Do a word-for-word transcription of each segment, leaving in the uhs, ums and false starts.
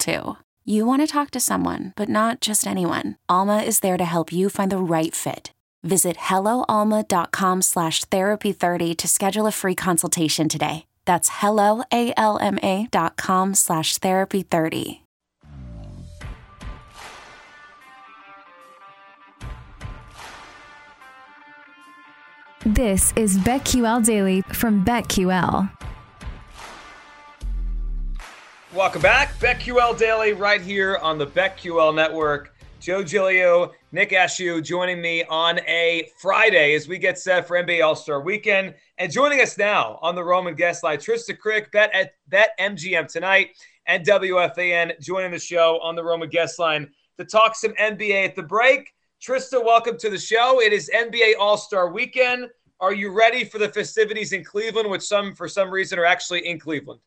too. You want to talk to someone, but not just anyone. Alma is there to help you find the right fit. Visit hello alma dot com slash therapy thirty to schedule a free consultation today. That's hello alma dot com slash therapy thirty. This is BetQL Daily from BetQL. Welcome back. BetQL Daily right here on the BetQL Network. Joe Giglio, Nick Ashew joining me on a Friday as we get set for N B A All-Star Weekend. And joining us now on the Roman Guest Line, Trista Crick, bet at bet M G M tonight, and W F A N joining the show on the Roman Guest Line to talk some N B A at the break. Trista, welcome to the show. It is N B A All-Star Weekend. Are you ready for the festivities in Cleveland, which some, for some reason, are actually in Cleveland?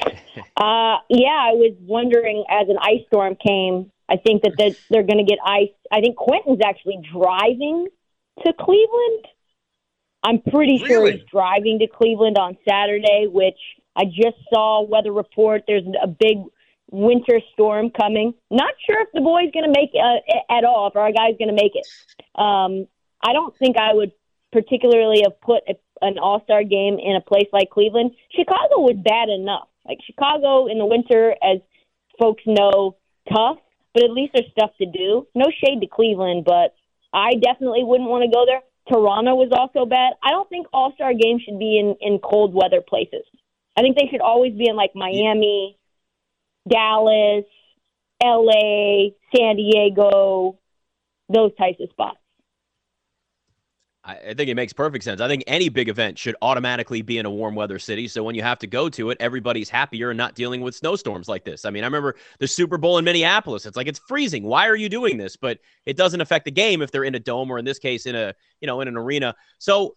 uh yeah I was wondering, as an ice storm came, I think that they're, they're going to get ice. I think Quentin's actually driving to Cleveland. I'm pretty really? sure he's driving to Cleveland on Saturday, which I just saw weather report. There's a big winter storm coming. Not sure if the boy's going to make it uh, at all, if our guy's going to make it. Um, I don't think I would particularly have put a, an all-star game in a place like Cleveland. Chicago was bad enough. Like, Chicago in the winter, as folks know, tough, but at least there's stuff to do. No shade to Cleveland, but I definitely wouldn't want to go there. Toronto was also bad. I don't think all-star games should be in, in cold weather places. I think they should always be in, like, Miami, Dallas, L A, San Diego, those types of spots. I think it makes perfect sense. I think any big event should automatically be in a warm weather city. So when you have to go to it, everybody's happier and not dealing with snowstorms like this. I mean, I remember the Super Bowl in Minneapolis. It's like, it's freezing. Why are you doing this? But it doesn't affect the game if they're in a dome, or in this case, in a, you know, in an arena. So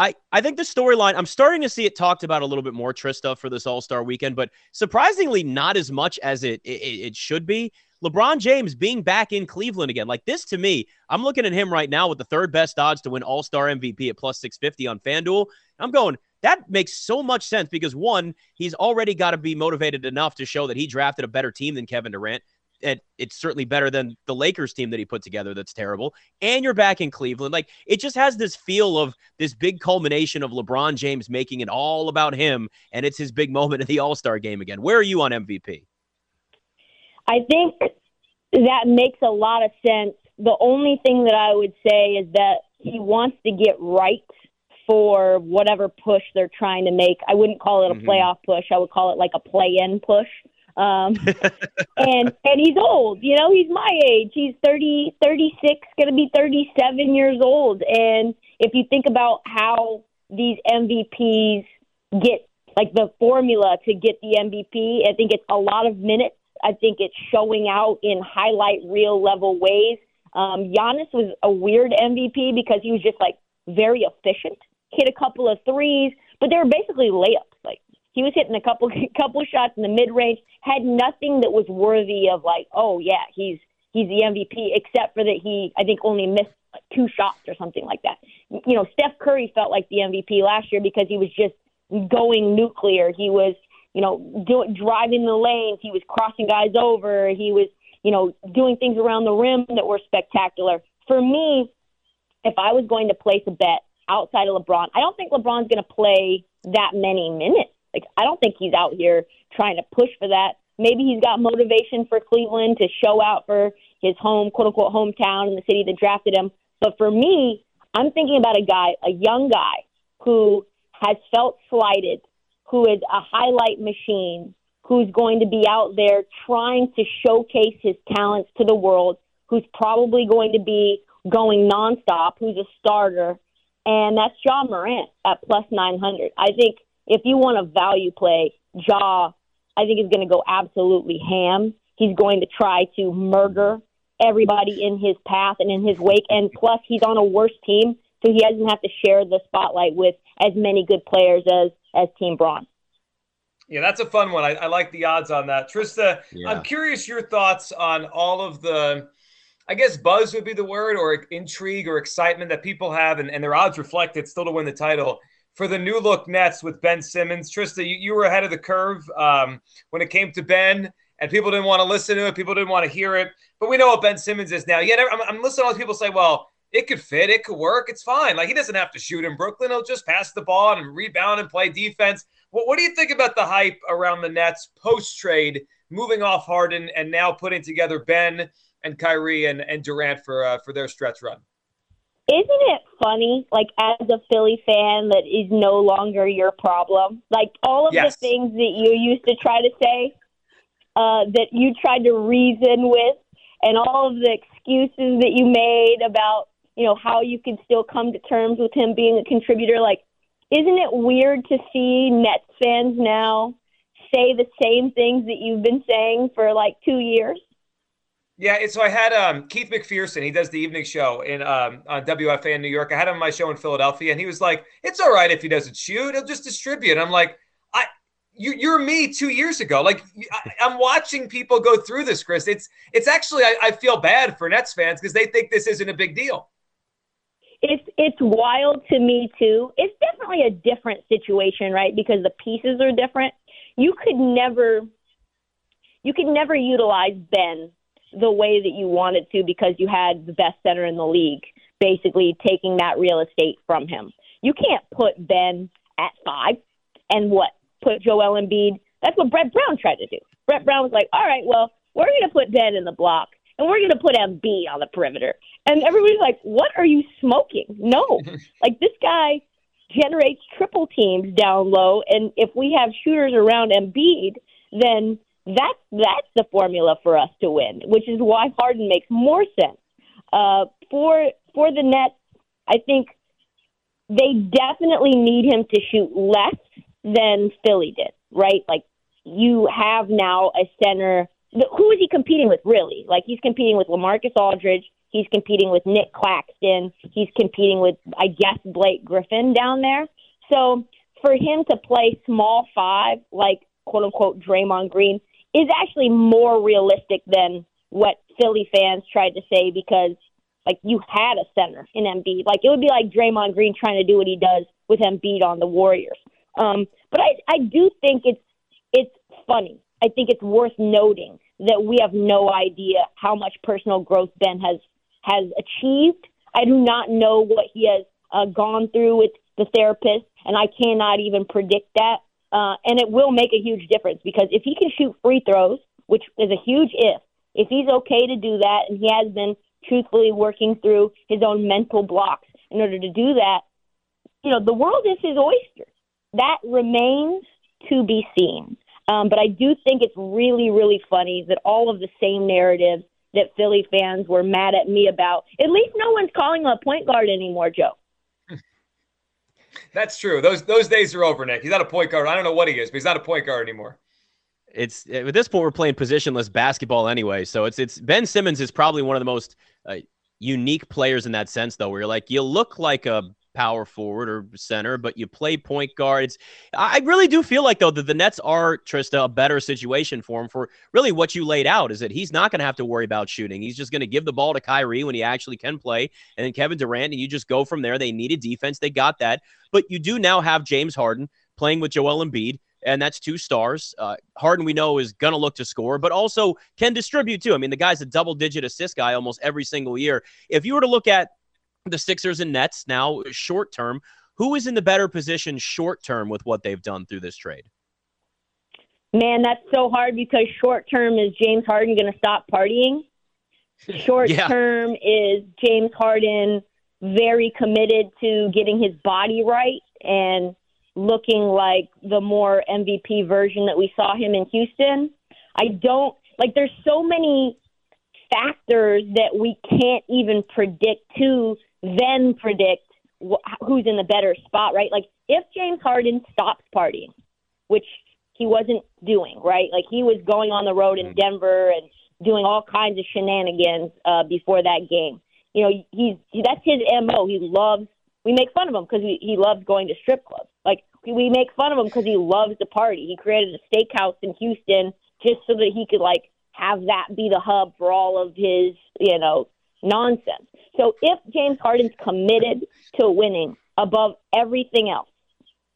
I, I think the storyline, I'm starting to see it talked about a little bit more, Trista, for this All-Star Weekend, but surprisingly not as much as it it, it should be. LeBron James being back in Cleveland again. Like, this, to me, I'm looking at him right now with the third best odds to win All-Star M V P at plus six fifty on FanDuel. I'm going, that makes so much sense because, one, he's already got to be motivated enough to show that he drafted a better team than Kevin Durant. And it's certainly better than the Lakers team that he put together that's terrible. And you're back in Cleveland. Like, it just has this feel of this big culmination of LeBron James making it all about him, and it's his big moment in the All-Star game again. Where are you on M V P? I think that makes a lot of sense. The only thing that I would say is that he wants to get right for whatever push they're trying to make. I wouldn't call it a mm-hmm. playoff push. I would call it like a play-in push. Um, and and he's old. You know, he's my age. He's thirty, thirty-six, going to be thirty-seven years old. And if you think about how these M V Ps get, like, the formula to get the M V P, I think it's a lot of minutes. I think it's showing out in highlight reel level ways. Um, Giannis was a weird M V P because he was just, like, very efficient. Hit a couple of threes, but they were basically layups. Like, he was hitting a couple couple shots in the mid range. Had nothing that was worthy of, like, oh yeah, he's he's the M V P, except for that he I think only missed like two shots or something like that. You know, Steph Curry felt like the M V P last year because he was just going nuclear. He was, you know, doing driving the lanes. He was crossing guys over. He was, you know, doing things around the rim that were spectacular. For me, if I was going to place a bet outside of LeBron, I don't think LeBron's going to play that many minutes. Like, I don't think he's out here trying to push for that. Maybe he's got motivation for Cleveland to show out for his home, quote unquote, hometown, and the city that drafted him. But for me, I'm thinking about a guy, a young guy who has felt slighted, who is a highlight machine, who's going to be out there trying to showcase his talents to the world, who's probably going to be going nonstop, who's a starter, and that's Ja Morant at plus nine hundred. I think if you want a value play, Ja, I think, is going to go absolutely ham. He's going to try to murder everybody in his path and in his wake, and plus he's on a worse team, so he doesn't have to share the spotlight with as many good players as, as Team Braun. Yeah, that's a fun one. I, I like the odds on that. Trista, yeah. I'm curious your thoughts on all of the, I guess buzz would be the word, or intrigue or excitement that people have, and, and their odds reflect it still to win the title for the new look Nets with Ben Simmons. Trista, you, you were ahead of the curve um, when it came to Ben, and people didn't want to listen to it. People didn't want to hear it. But we know what Ben Simmons is now. Yet I'm, I'm listening to all these people say, well, it could fit. It could work. It's fine. Like, he doesn't have to shoot in Brooklyn. He'll just pass the ball and rebound and play defense. What, what do you think about the hype around the Nets post-trade, moving off Harden and now putting together Ben and Kyrie and, and Durant for uh, for their stretch run? Isn't it funny, like, as a Philly fan, that is no longer your problem? Like, all of yes. the things that you used to try to say, uh, that you tried to reason with, and all of the excuses that you made about, you know, how you could still come to terms with him being a contributor, like, isn't it weird to see Nets fans now say the same things that you've been saying for like two years? Yeah, so I had um, Keith McPherson. He does the evening show in um, on W F A N in New York. I had him on my show in Philadelphia, and he was like, "It's all right if he doesn't shoot; he'll just distribute." And I'm like, "I, you, you're me two years ago. Like, I, I'm watching people go through this, Chris. It's, it's actually I, I feel bad for Nets fans because they think this isn't a big deal." It's it's wild to me, too. It's definitely a different situation, right, because the pieces are different. You could never you could never utilize Ben the way that you wanted to because you had the best center in the league basically taking that real estate from him. You can't put Ben at five and, what, put Joel Embiid. That's what Brett Brown tried to do. Brett Brown was like, all right, well, we're going to put Ben in the block, and we're going to put Embiid on the perimeter. And everybody's like, what are you smoking? No. Like, this guy generates triple teams down low, and if we have shooters around Embiid, then that's, that's the formula for us to win, which is why Harden makes more sense. Uh, for, for the Nets, I think they definitely need him to shoot less than Philly did, right? Like, you have now a center. Who is he competing with, really? Like, he's competing with LaMarcus Aldridge. He's competing with Nick Claxton. He's competing with, I guess, Blake Griffin down there. So for him to play small five, like, quote-unquote, Draymond Green, is actually more realistic than what Philly fans tried to say because, like, you had a center in Embiid. Like, it would be like Draymond Green trying to do what he does with Embiid on the Warriors. Um, but I, I do think it's it's funny. I think it's worth noting that we have no idea how much personal growth Ben has has achieved. I do not know what he has uh, gone through with the therapist, and I cannot even predict that. Uh, and it will make a huge difference because if he can shoot free throws, which is a huge if, if he's okay to do that, and he has been truthfully working through his own mental blocks in order to do that, you know, the world is his oyster. That remains to be seen. Um, but I do think it's really, really funny that all of the same narratives that Philly fans were mad at me about, at least no one's calling him a point guard anymore, Joe. That's true. Those those days are over, Nick. He's not a point guard. I don't know what he is, but he's not a point guard anymore. It's at this point, we're playing positionless basketball anyway. So it's it's Ben Simmons is probably one of the most uh, unique players in that sense, though, where you're like, you look like a power forward or center, but you play point guards. I really do feel like, though, that the Nets are, Trista, a better situation for him for really what you laid out is that he's not going to have to worry about shooting. He's just going to give the ball to Kyrie when he actually can play, and then Kevin Durant, and you just go from there. They needed defense. They got that. But you do now have James Harden playing with Joel Embiid, and that's two stars. Uh, Harden, we know, is going to look to score, but also can distribute, too. I mean, the guy's a double-digit assist guy almost every single year. If you were to look at the Sixers and Nets now short term, who is in the better position short term with what they've done through this trade? Man, that's so hard because short term is James Harden going to stop partying. Short yeah. term is James Harden very committed to getting his body right and looking like the more M V P version that we saw him in Houston. I don't like there's so many factors that we can't even predict to then predict wh- who's in the better spot, right? Like if James Harden stops partying, which he wasn't doing, right? Like he was going on the road in Denver and doing all kinds of shenanigans uh, before that game. You know, he's he, that's his M O. He loves, we make fun of him because he, he loves going to strip clubs. Like we make fun of him because he loves to party. He created a steakhouse in Houston just so that he could like have that be the hub for all of his, you know, nonsense. So if James Harden's committed to winning above everything else,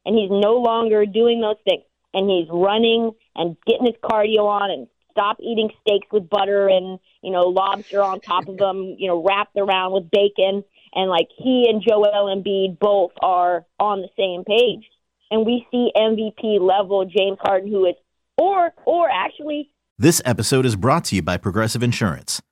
and he's no longer doing those things, and he's running and getting his cardio on and stop eating steaks with butter and, you know, lobster on top of them, you know, wrapped around with bacon, and like he and Joel Embiid both are on the same page, and we see M V P level James Harden who is, or, or actually. This episode is brought to you by Progressive Insurance.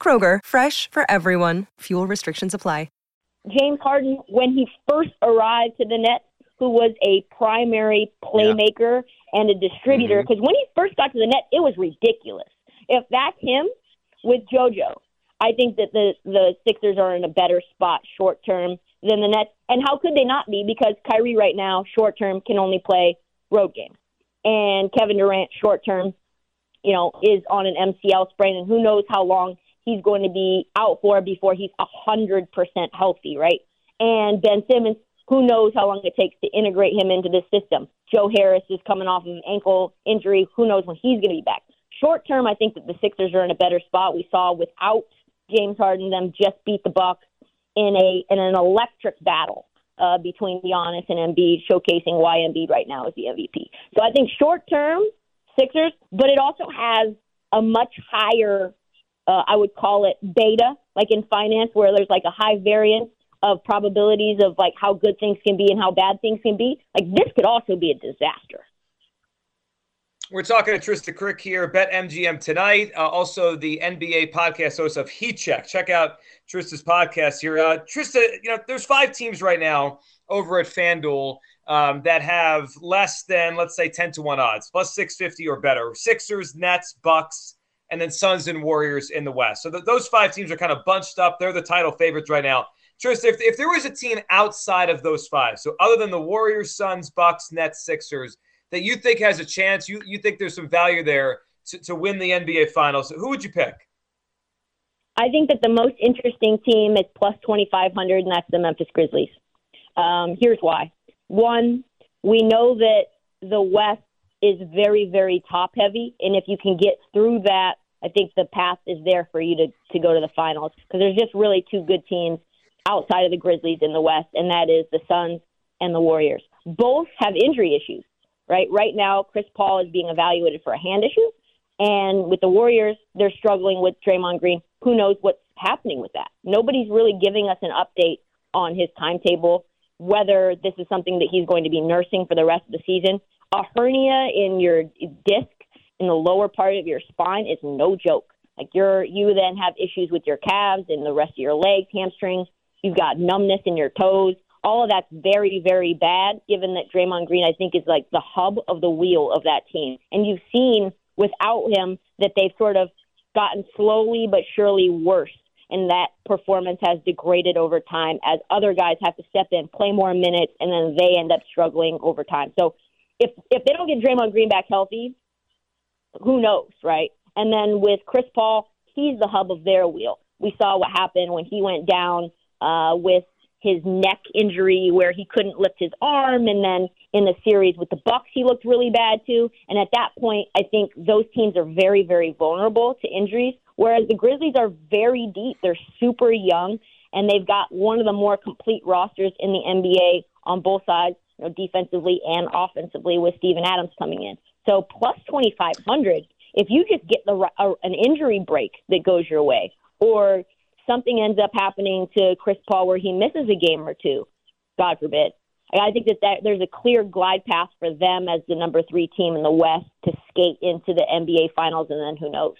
Kroger, fresh for everyone. Fuel restrictions apply. James Harden, when he first arrived to the Nets, who was a primary playmaker yeah. and a distributor, because mm-hmm. when he first got to the Nets, it was ridiculous. If that's him with JoJo, I think that the, the Sixers are in a better spot short-term than the Nets. And how could they not be? Because Kyrie right now, short-term, can only play road games. And Kevin Durant, short-term, you know, is on an M C L sprain, and who knows how long he's going to be out for before he's one hundred percent healthy, right? And Ben Simmons, who knows how long it takes to integrate him into this system. Joe Harris is coming off of an ankle injury. Who knows when he's going to be back? Short term, I think that the Sixers are in a better spot. We saw without James Harden, them just beat the Bucks in a in an electric battle uh, between Giannis and Embiid, showcasing why Embiid right now is the M V P. So I think short term, Sixers, but it also has a much higher Uh, I would call it beta, like in finance, where there's like a high variance of probabilities of like how good things can be and how bad things can be. Like this could also be a disaster. We're talking to Trista Crick here, Bet M G M tonight. Uh, also, the N B A podcast host of Heat Check. Check out Trista's podcast here. Uh, Trista, you know, there's five teams right now over at FanDuel um, that have less than, let's say, ten to one odds, plus six fifty or better. Sixers, Nets, Bucks, and then Suns and Warriors in the West. So th- those five teams are kind of bunched up. They're the title favorites right now. Trista, if, if there was a team outside of those five, so other than the Warriors, Suns, Bucks, Nets, Sixers, that you think has a chance, you, you think there's some value there to, to win the N B A Finals, who would you pick? I think that the most interesting team is plus twenty-five hundred, and that's the Memphis Grizzlies. Um, here's why. One, we know that the West is very, very top-heavy, and if you can get through that, I think the path is there for you to, to go to the finals, because there's just really two good teams outside of the Grizzlies in the West, and that is the Suns and the Warriors. Both have injury issues, right? Right now, Chris Paul is being evaluated for a hand issue, and with the Warriors, they're struggling with Draymond Green. Who knows what's happening with that? Nobody's really giving us an update on his timetable, whether this is something that he's going to be nursing for the rest of the season. A hernia in your disc in the lower part of your spine is no joke. Like you're, you then have issues with your calves and the rest of your legs, hamstrings. You've got numbness in your toes. All of that's very, very bad, given that Draymond Green, I think, is like the hub of the wheel of that team. And you've seen without him that they've sort of gotten slowly but surely worse. And that performance has degraded over time as other guys have to step in, play more minutes, and then they end up struggling over time. So if if they don't get Draymond Green back healthy, who knows, right? And then with Chris Paul, he's the hub of their wheel. We saw what happened when he went down uh, with his neck injury where he couldn't lift his arm, and then in the series with the Bucks, he looked really bad too. And at that point, I think those teams are very, very vulnerable to injuries, whereas the Grizzlies are very deep. They're super young, and they've got one of the more complete rosters in the N B A on both sides, you know, defensively and offensively, with Steven Adams coming in. So plus twenty-five hundred, if you just get the a, an injury break that goes your way, or something ends up happening to Chris Paul where he misses a game or two, God forbid, I think that, that there's a clear glide path for them as the number three team in the West to skate into the N B A Finals, and then who knows.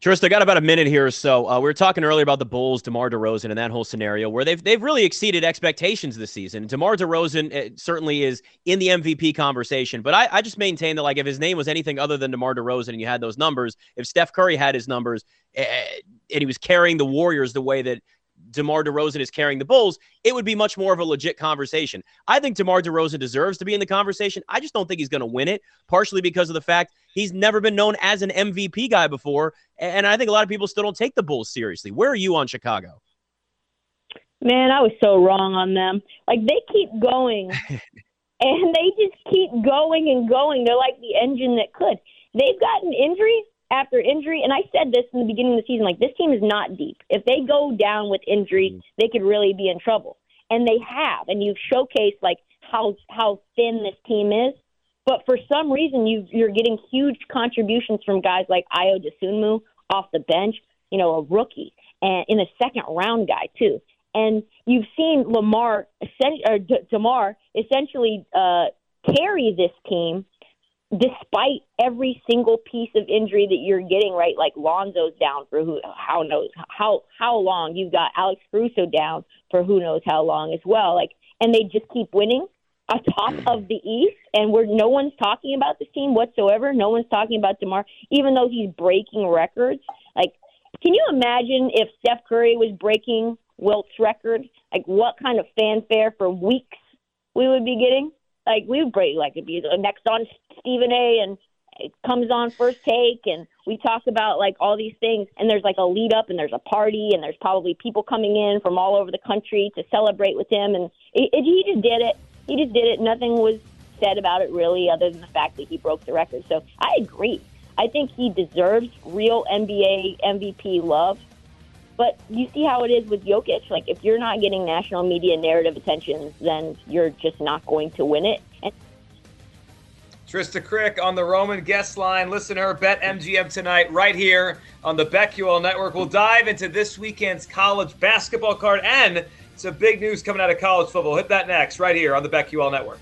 Trista, I got about a minute here or so. Uh, we were talking earlier about the Bulls, DeMar DeRozan, and that whole scenario where they've they've really exceeded expectations this season. DeMar DeRozan uh, certainly is in the M V P conversation, but I, I just maintain that, like, if his name was anything other than DeMar DeRozan and you had those numbers, if Steph Curry had his numbers uh, and he was carrying the Warriors the way that DeMar DeRozan is carrying the Bulls, it would be much more of a legit conversation. I think DeMar DeRozan deserves to be in the conversation. I just don't think he's going to win it, partially because of the fact he's never been known as an M V P guy before, and I think a lot of people still don't take the Bulls seriously. Where are you on Chicago? Man, I was so wrong on them. Like, they keep going, and they just keep going and going. They're like the engine that could. They've gotten injuries after injury, and I said this in the beginning of the season, like, this team is not deep. If they go down with injuries, they could really be in trouble. And they have, and you've showcased, like, how how thin this team is. But for some reason, you you're getting huge contributions from guys like Ayo Dosunmu off the bench, you know, a rookie, and in a second-round guy, too. And you've seen Lamar, or DeMar essentially uh, carry this team despite every single piece of injury that you're getting, right? Like Lonzo's down for who, how knows how, how long. You've got Alex Caruso down for who knows how long as well. Like, and they just keep winning atop of the East, and where no one's talking about this team whatsoever. No one's talking about DeMar, even though he's breaking records. Like, can you imagine if Steph Curry was breaking Wilt's record? Like, what kind of fanfare for weeks we would be getting? Like, we would break, like, it'd be next on Stephen A. and it comes on First Take, and we talk about, like, all these things, and there's, like, a lead-up, and there's a party, and there's probably people coming in from all over the country to celebrate with him, and it, it, he just did it. He just did it. Nothing was said about it, really, other than the fact that he broke the record. So I agree. I think he deserves real N B A M V P love. But you see how it is with Jokic. Like, if you're not getting national media narrative attention, then you're just not going to win it. And- Trista Crick on the Roman Guest Line. Listen to her Bet M G M tonight right here on the BetQL Network. We'll dive into this weekend's college basketball card and some big news coming out of college football. Hit that next right here on the BetQL Network.